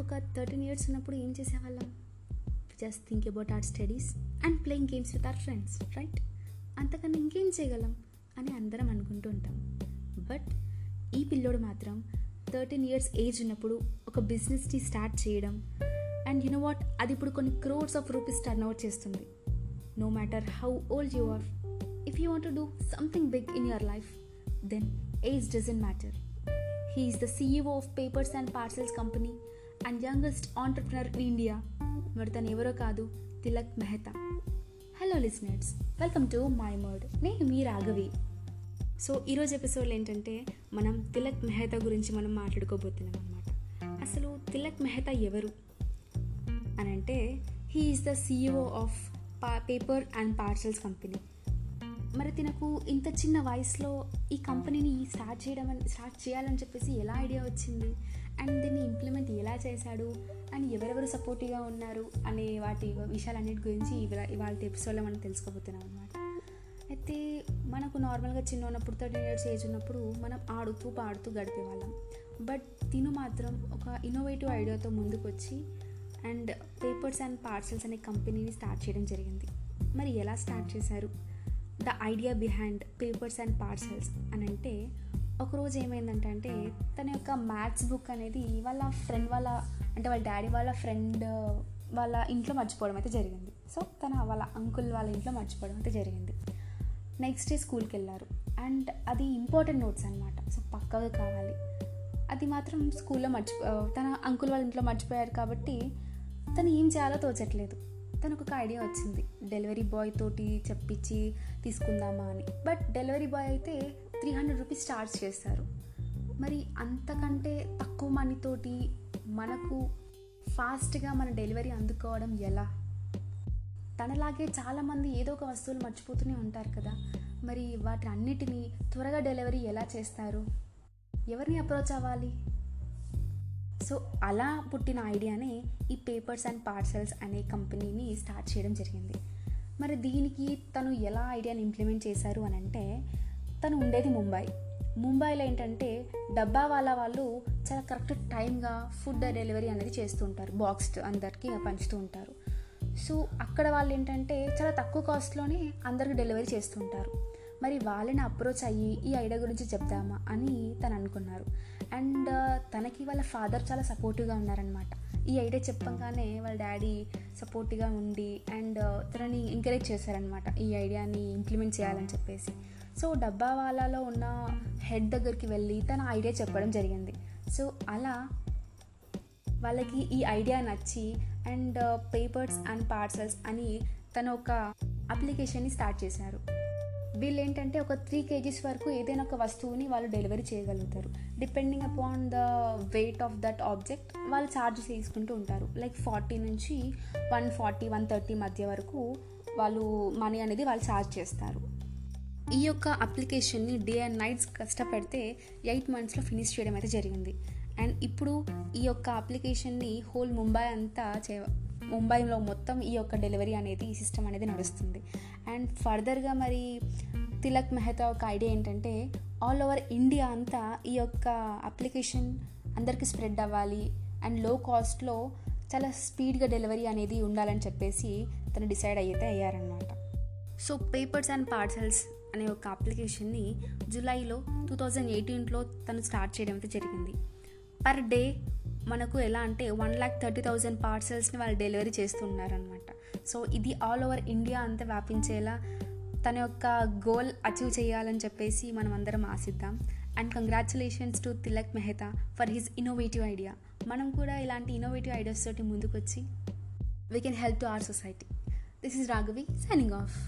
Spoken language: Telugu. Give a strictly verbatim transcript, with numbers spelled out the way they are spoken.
ఇంకొక థర్టీన్ ఇయర్స్ ఉన్నప్పుడు ఏం చేసేవాళ్ళం? Just think about our studies and playing games with our friends, right? అంతకన్నా ఇంకేం చేయగలం అని అందరం అనుకుంటూ ఉంటాం. బట్ ఈ పిల్లోడు మాత్రం థర్టీన్ ఇయర్స్ ఏజ్ ఉన్నప్పుడు ఒక బిజినెస్ని స్టార్ట్ చేయడం, అండ్ యు నో వాట్, అది ఇప్పుడు కొన్ని crores of rupees turn over చేస్తుంది. No matter how old you are, if you want to do something big in your life, then age doesn't matter. He is the CEO of papers and parcels company and youngest entrepreneur in India. మరి తను ఎవరో కాదు, Tilak Mehta. Hello listeners, welcome to my world. నేను మీ రాఘవి. సో ఈరోజు ఎపిసోడ్లో ఏంటంటే మనం తిలక్ మెహతా గురించి మనం మాట్లాడుకోబోతున్నాం అనమాట. అసలు తిలక్ మెహతా ఎవరు అని అంటే, he is the CEO of పా పేపర్ అండ్ పార్సల్స్ కంపెనీ. మరి తినకు ఇంత చిన్న వయసులో ఈ కంపెనీని స్టార్ట్ చేయడం స్టార్ట్ చేయాలని చెప్పేసి ఎలా ఐడియా వచ్చింది, అండ్ దీన్ని ఇంప్లిమెంట్ ఎలా చేశాడు, అండ్ ఎవరెవరు సపోర్టివ్గా ఉన్నారు అనే వాటి విషయాలన్నిటి గురించి ఇవాళ ఎపిసోడ్లో మనం తెలుసుకోబోతున్నాం అనమాట. అయితే మనకు నార్మల్గా చిన్న ఉన్నప్పుడు థర్టీన్ ఇయర్స్ ఏజ్ ఉన్నప్పుడు మనం ఆడుతూ పాడుతూ గడిపేవాళ్ళం. బట్ తిను మాత్రం ఒక ఇన్నోవేటివ్ ఐడియాతో ముందుకు వచ్చి అండ్ పేపర్స్ అండ్ పార్సల్స్ అనే కంపెనీని స్టార్ట్ చేయడం జరిగింది. మరి ఎలా స్టార్ట్ చేశారు? The idea behind papers and parcels అని అంటే, ఒకరోజు ఏమైందంటే అంటే తన యొక్క మ్యాథ్స్ బుక్ అనేది వాళ్ళ ఫ్రెండ్ వాళ్ళ అంటే వాళ్ళ డాడీ వాళ్ళ ఫ్రెండ్ వాళ్ళ ఇంట్లో మర్చిపోవడం అయితే జరిగింది. సో తన వాళ్ళ అంకుల్ వాళ్ళ ఇంట్లో మర్చిపోవడం అయితే జరిగింది. నెక్స్ట్ డే స్కూల్కి వెళ్ళారు అండ్ అది ఇంపార్టెంట్ నోట్స్ అనమాట, సో పక్కాగా కావాలి. అది మాత్రం స్కూల్లో మర్చిపో తన అంకుల్ వాళ్ళ ఇంట్లో మర్చిపోయారు కాబట్టి తను ఏం చేయాలో తోచట్లేదు. తనకు ఒక ఐడియా వచ్చింది, డెలివరీ బాయ్ తోటి చెప్పించి తీసుకుందామా అని. బట్ డెలివరీ బాయ్ అయితే త్రీ హండ్రెడ్ రూపీస్ ఛార్జ్ చేస్తారు. మరి అంతకంటే తక్కువ మనీతోటి మనకు ఫాస్ట్గా మన డెలివరీ అందుకోవడం ఎలా? తనలాగే చాలామంది ఏదో ఒక వస్తువులు మర్చిపోతూనే ఉంటారు కదా, మరి వాటి అన్నిటినీ త్వరగా డెలివరీ ఎలా చేస్తారు? ఎవరిని అప్రోచ్ అవ్వాలి? సో అలా పుట్టిన ఐడియానే ఈ పేపర్స్ అండ్ పార్సల్స్ అనే కంపెనీని స్టార్ట్ చేయడం జరిగింది. మరి దీనికి తను ఎలా ఐడియాని ఇంప్లిమెంట్ చేశారు అని అంటే, తను ఉండేది ముంబై. ముంబైలో ఏంటంటే డబ్బావాలా వాళ్ళు చాలా కరెక్ట్ టైంగా ఫుడ్ డెలివరీ అనేది చేస్తూ ఉంటారు, బాక్స్ అందరికీ పంచుతూ ఉంటారు. సో అక్కడ వాళ్ళు ఏంటంటే చాలా తక్కువ కాస్ట్లోనే అందరికి డెలివరీ చేస్తుంటారు. మరి వాళ్ళని అప్రోచ్ అయ్యి ఈ ఐడియా గురించి చెప్దామా అని తను అనుకున్నారు. అండ్ తనకి వాళ్ళ ఫాదర్ చాలా సపోర్టివ్గా ఉన్నారనమాట. ఈ ఐడియా చెప్పంగానే వాళ్ళ డాడీ సపోర్టివ్గా ఉండి అండ్ తనని ఎంకరేజ్ చేశారనమాట ఈ ఐడియాని ఇంప్లిమెంట్ చేయాలని చెప్పేసి. సో డబ్బావాలాలో ఉన్న హెడ్ దగ్గరికి వెళ్ళి తన ఐడియా చెప్పడం జరిగింది. సో అలా వాళ్ళకి ఈ ఐడియా నచ్చి అండ్ పేపర్స్ అండ్ పార్సల్స్ అని తను ఒక అప్లికేషన్ని స్టార్ట్ చేశారు. వీళ్ళు ఏంటంటే ఒక త్రీ కేజీస్ వరకు ఏదైనా ఒక వస్తువుని వాళ్ళు డెలివరీ చేయగలుగుతారు. Depending upon the weight of that object వాళ్ళు ఛార్జెస్ తీసుకుంటూ ఉంటారు. లైక్ ఫార్టీ నుంచి వన్ ఫార్టీ వన్ థర్టీ మధ్య వరకు వాళ్ళు మనీ అనేది వాళ్ళు ఛార్జ్ చేస్తారు. ఈ యొక్క అప్లికేషన్ని డే అండ్ నైట్స్ కష్టపడితే ఎయిట్ మంత్స్లో ఫినిష్ చేయడం అయితే జరిగింది. అండ్ ఇప్పుడు ఈ యొక్క అప్లికేషన్ని హోల్ ముంబై అంతా చే ముంబైలో మొత్తం ఈ యొక్క డెలివరీ అనేది ఈ సిస్టమ్ అనేది నడుస్తుంది. అండ్ ఫర్దర్గా మరి తిలక్ మెహతా ఒక ఐడియా ఏంటంటే ఆల్ ఓవర్ ఇండియా అంతా ఈ యొక్క అప్లికేషన్ అందరికీ స్ప్రెడ్ అవ్వాలి అండ్ లో కాస్ట్లో చాలా స్పీడ్గా డెలివరీ అనేది ఉండాలని చెప్పేసి తను డిసైడ్ అయితే అయ్యారనమాట. సో పేపర్స్ అండ్ పార్సల్స్ అనే ఒక అప్లికేషన్ని జూలైలో టూ థౌజండ్ ఎయిటీన్లో తను స్టార్ట్ చేయడం అయితే జరిగింది. పర్ డే మనకు ఎలా అంటే వన్ ల్యాక్ థర్టీ థౌజండ్ పార్సల్స్ని వాళ్ళు డెలివరీ చేస్తున్నారనమాట. సో ఇది ఆల్ ఓవర్ ఇండియా అంతా వ్యాపించేలా తన యొక్క గోల్ అచీవ్ చేయాలని చెప్పేసి మనం అందరం ఆశిద్దాం. And congratulations to Tilak Mehta for his innovative idea. మనం కూడా ఇలాంటి ఇన్నోవేటివ్ ఐడియాస్ తోటి ముందుకు వచ్చి we can help to our society. This is Raghavi signing of.